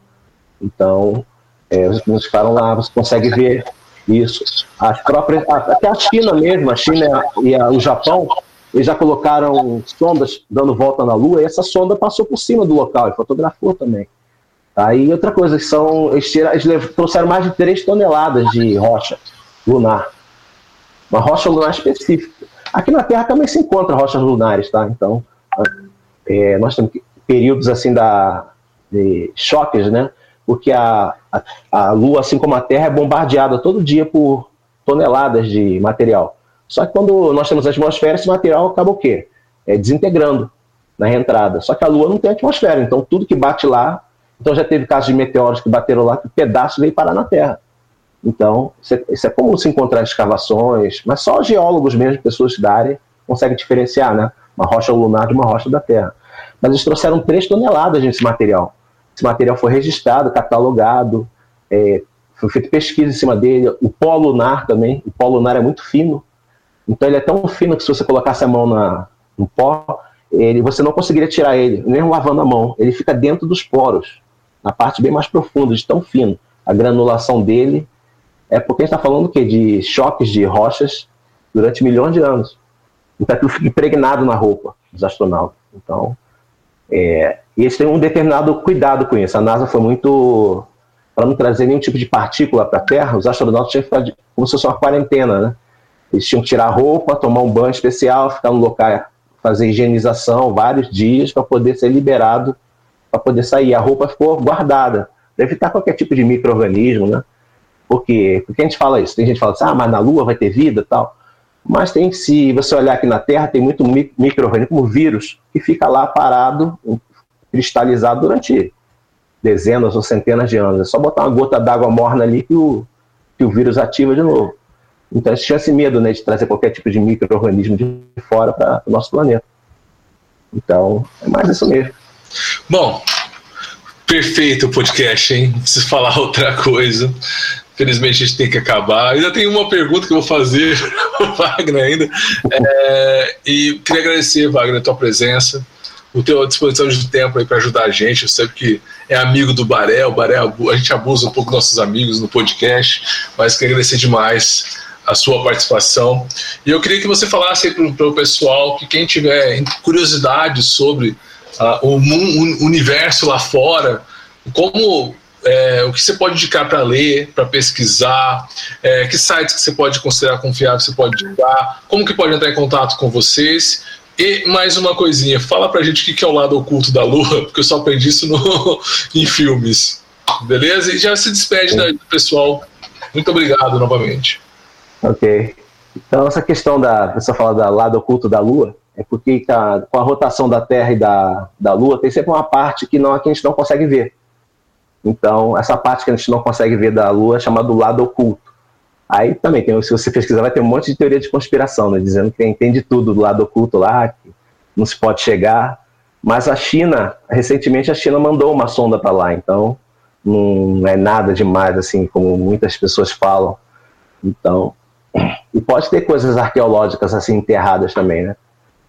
Então, os equipamentos que ficaram lá, você consegue ver isso. Até a China mesmo, e o Japão, eles já colocaram sondas dando volta na Lua, e essa sonda passou por cima do local e fotografou também. Tá? E outra coisa, eles trouxeram mais de 3 toneladas de rocha lunar. Uma rocha lunar específica. Aqui na Terra também se encontra rochas lunares, tá? Então, nós temos períodos assim de choques, né? Porque a Lua, assim como a Terra, é bombardeada todo dia por toneladas de material. Só que quando nós temos a atmosfera, esse material acaba o quê? Desintegrando na reentrada. Só que a Lua não tem atmosfera, então tudo que bate lá... Então já teve casos de meteoros que bateram lá, que um pedaço veio parar na Terra. Então, isso é como se encontrar escavações, mas só geólogos mesmo, pessoas da área, conseguem diferenciar, né? Uma rocha lunar de uma rocha da Terra. Mas eles trouxeram 3 toneladas desse material. Esse material foi registrado, catalogado, foi feita pesquisa em cima dele. O pó lunar também, o pó lunar é muito fino. Então ele é tão fino que se você colocasse a mão no pó, você não conseguiria tirar ele, nem lavando a mão. Ele fica dentro dos poros, na parte bem mais profunda, de tão fino. A granulação dele... É porque a gente está falando o quê? De choques de rochas durante milhões de anos. Então aquilo fica impregnado na roupa dos astronautas. Então, eles têm um determinado cuidado com isso. A NASA foi muito... Para não trazer nenhum tipo de partícula para a Terra, os astronautas tinham que ficar como se fosse uma quarentena, né? Eles tinham que tirar a roupa, tomar um banho especial, ficar no local, fazer higienização vários dias para poder ser liberado, para poder sair. A roupa ficou guardada, para evitar qualquer tipo de micro-organismo, né? Porque a gente fala isso, tem gente que fala assim, mas na Lua vai ter vida e tal. Mas se você olhar aqui na Terra, tem muito micro-organismo, como vírus, que fica lá parado, cristalizado durante dezenas ou centenas de anos. É só botar uma gota d'água morna ali que o vírus ativa de novo. Então, tinha esse medo, né, de trazer qualquer tipo de micro-organismo de fora para o nosso planeta. Então, é mais isso mesmo. Bom, perfeito o podcast, hein? Não preciso falar outra coisa. Infelizmente, a gente tem que acabar. Ainda tem uma pergunta que eu vou fazer para o Wagner ainda. E queria agradecer, Wagner, a tua presença, a tua disposição de tempo aí para ajudar a gente. Eu sei que é amigo do Baré, a gente abusa um pouco dos nossos amigos no podcast, mas queria agradecer demais a sua participação. E eu queria que você falasse aí para o pessoal, que quem tiver curiosidade sobre o universo lá fora, como, o que você pode indicar para ler, para pesquisar, que sites que você pode considerar confiáveis, você pode indicar, como que pode entrar em contato com vocês. E mais uma coisinha, fala pra gente o que é o lado oculto da Lua, porque eu só aprendi isso em filmes. Beleza? E já se despede do pessoal. Muito obrigado novamente. Ok. Então, essa questão você fala do lado oculto da Lua, é porque com a rotação da Terra e da Lua, tem sempre uma parte que a gente não consegue ver. Então, essa parte que a gente não consegue ver da Lua é chamada do lado oculto. Aí também, se você pesquisar, vai ter um monte de teoria de conspiração, né, dizendo que tem de tudo do lado oculto lá, que não se pode chegar. Mas recentemente a China mandou uma sonda para lá, então não é nada demais, assim, como muitas pessoas falam. Então, e pode ter coisas arqueológicas, assim, enterradas também, né?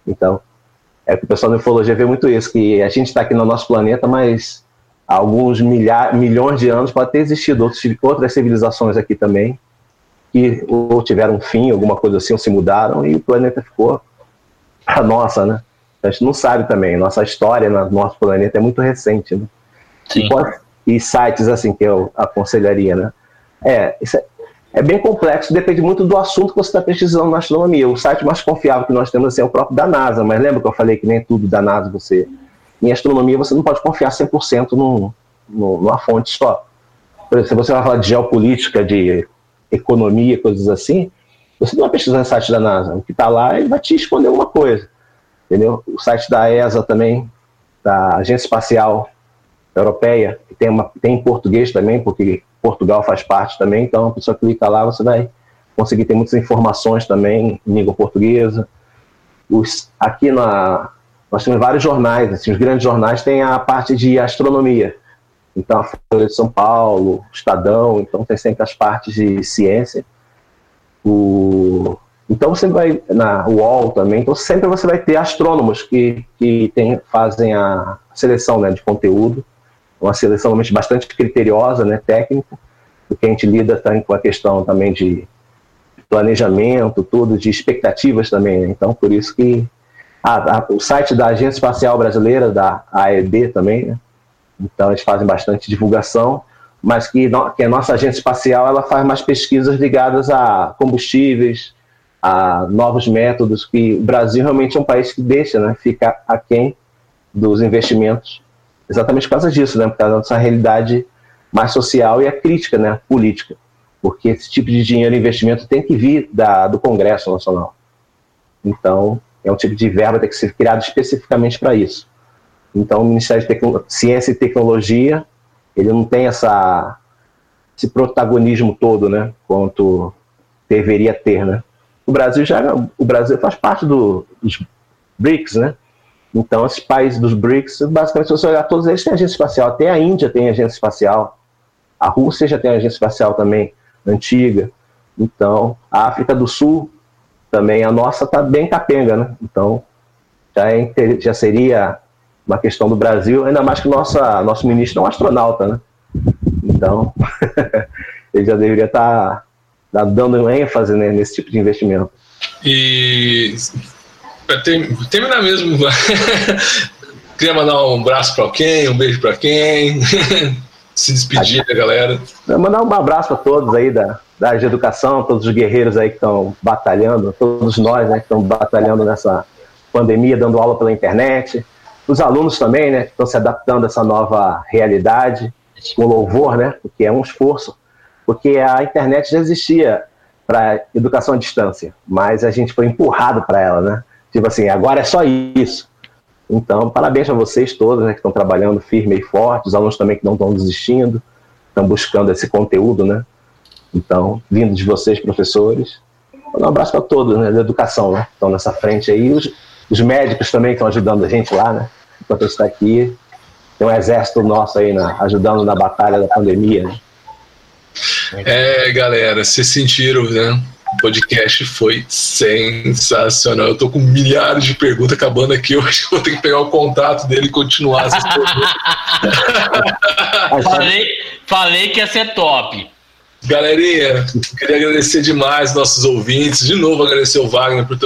Então, é que o pessoal da ufologia vê muito isso, que a gente está aqui no nosso planeta, mas há alguns milhões de anos pode ter existido outras civilizações aqui também, que ou tiveram um fim, alguma coisa assim, ou se mudaram, e o planeta ficou a nossa, né? A gente não sabe também, nossa história no nosso planeta é muito recente, né? Sim. E sites, assim, que eu aconselharia, né? Isso é bem complexo, depende muito do assunto que você está pesquisando na astronomia. O site mais confiável que nós temos, assim, é o próprio da NASA, mas lembra que eu falei que nem tudo da NASA você... Em astronomia você não pode confiar 100% numa fonte só. Por exemplo, se você vai falar de geopolítica, de economia, coisas assim, você não vai pesquisar no site da NASA. O que está lá, ele vai te esconder alguma coisa. Entendeu? O site da ESA também, da Agência Espacial Europeia, que tem em português também, porque Portugal faz parte também, então a pessoa clica lá, você vai conseguir ter muitas informações também em língua portuguesa. Nós temos vários jornais, assim, os grandes jornais têm a parte de astronomia. Então, a Folha de São Paulo, Estadão, então tem sempre as partes de ciência. Então você vai na UOL também, então sempre você vai ter astrônomos que fazem a seleção, né, de conteúdo, uma seleção realmente bastante criteriosa, né, técnica, porque a gente lida também com a questão também de planejamento, tudo, de expectativas também, né? Então por isso que o site da Agência Espacial Brasileira, da AEB também, né? Então eles fazem bastante divulgação, mas que a nossa agência espacial ela faz mais pesquisas ligadas a combustíveis, a novos métodos, que o Brasil realmente é um país que deixa, né, fica aquém dos investimentos, exatamente por causa disso, né, por causa da nossa realidade mais social e a crítica, né, política, porque esse tipo de dinheiro e investimento tem que vir do Congresso Nacional. Então é um tipo de verba que tem que ser criado especificamente para isso. Então, o Ministério de Ciência e Tecnologia, ele não tem esse protagonismo todo, né, quanto deveria ter, né? O Brasil faz parte dos BRICS, né? Então, esses países dos BRICS, basicamente, se você olhar todos eles, têm agência espacial. Até a Índia tem agência espacial. A Rússia já tem agência espacial também, antiga. Então, a África do Sul também, a nossa, está bem capenga, né? Então, já seria... uma questão do Brasil, ainda mais que nosso ministro é um astronauta, né? Então, ele já deveria estar dando ênfase, né, nesse tipo de investimento. E para terminar mesmo, queria mandar um abraço para alguém, um beijo para quem, se despedir da galera. Mandar um abraço para todos aí da área de educação, todos os guerreiros aí que estão batalhando, todos nós, né, que estão batalhando nessa pandemia, dando aula pela internet. Os alunos também, né, que estão se adaptando a essa nova realidade, com louvor, né, porque é um esforço, porque a internet já existia para educação à distância, mas a gente foi empurrado para ela, né, tipo assim, agora é só isso. Então, parabéns a vocês todos, né, que estão trabalhando firme e forte, os alunos também que não estão desistindo, estão buscando esse conteúdo, né, então, vindo de vocês, professores, um abraço para todos, né, da educação, né, que estão nessa frente aí, os médicos também que estão ajudando a gente lá, né? Enquanto a gente está aqui, tem um exército nosso aí, né, ajudando na batalha da pandemia, né? Galera, vocês sentiram, né? O podcast foi sensacional. Eu tô com milhares de perguntas acabando aqui hoje. Vou ter que pegar o contato dele e continuar essas perguntas. Falei que ia ser top. Galerinha, queria agradecer demais nossos ouvintes. De novo, agradecer ao Wagner por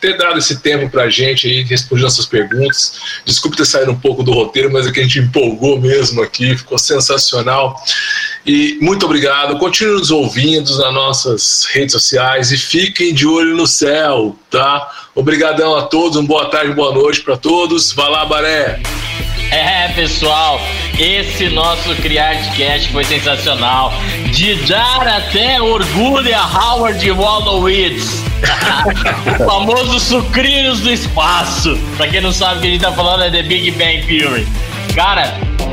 ter dado esse tempo pra gente aí, responder nossas perguntas. Desculpe ter saído um pouco do roteiro, mas é que a gente empolgou mesmo aqui, ficou sensacional. E muito obrigado. Continue nos ouvindo nas nossas redes sociais e fiquem de olho no céu, tá? Obrigadão a todos, uma boa tarde, boa noite pra todos. Vai lá, Baré! É, pessoal, esse nosso Criartecast foi sensacional. De dar até orgulho a Howard Wolowitz, o famoso sucrilhos do espaço. Pra quem não sabe o que a gente tá falando é The Big Bang Theory. Cara,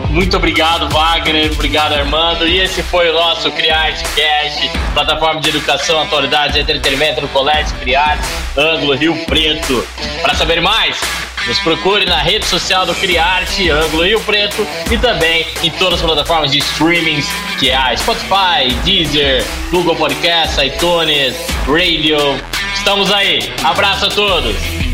muito obrigado, Wagner, obrigado, Armando. E esse foi o nosso Criartecast, plataforma de educação, atualidades e entretenimento no Colégio Criarte, Ângulo Rio Preto. Para saber mais, nos procure na rede social do Criarte, Ângulo Rio Preto, e também em todas as plataformas de streamings, que é a Spotify, Deezer, Google Podcast, iTunes, Radio. Estamos aí. Abraço a todos.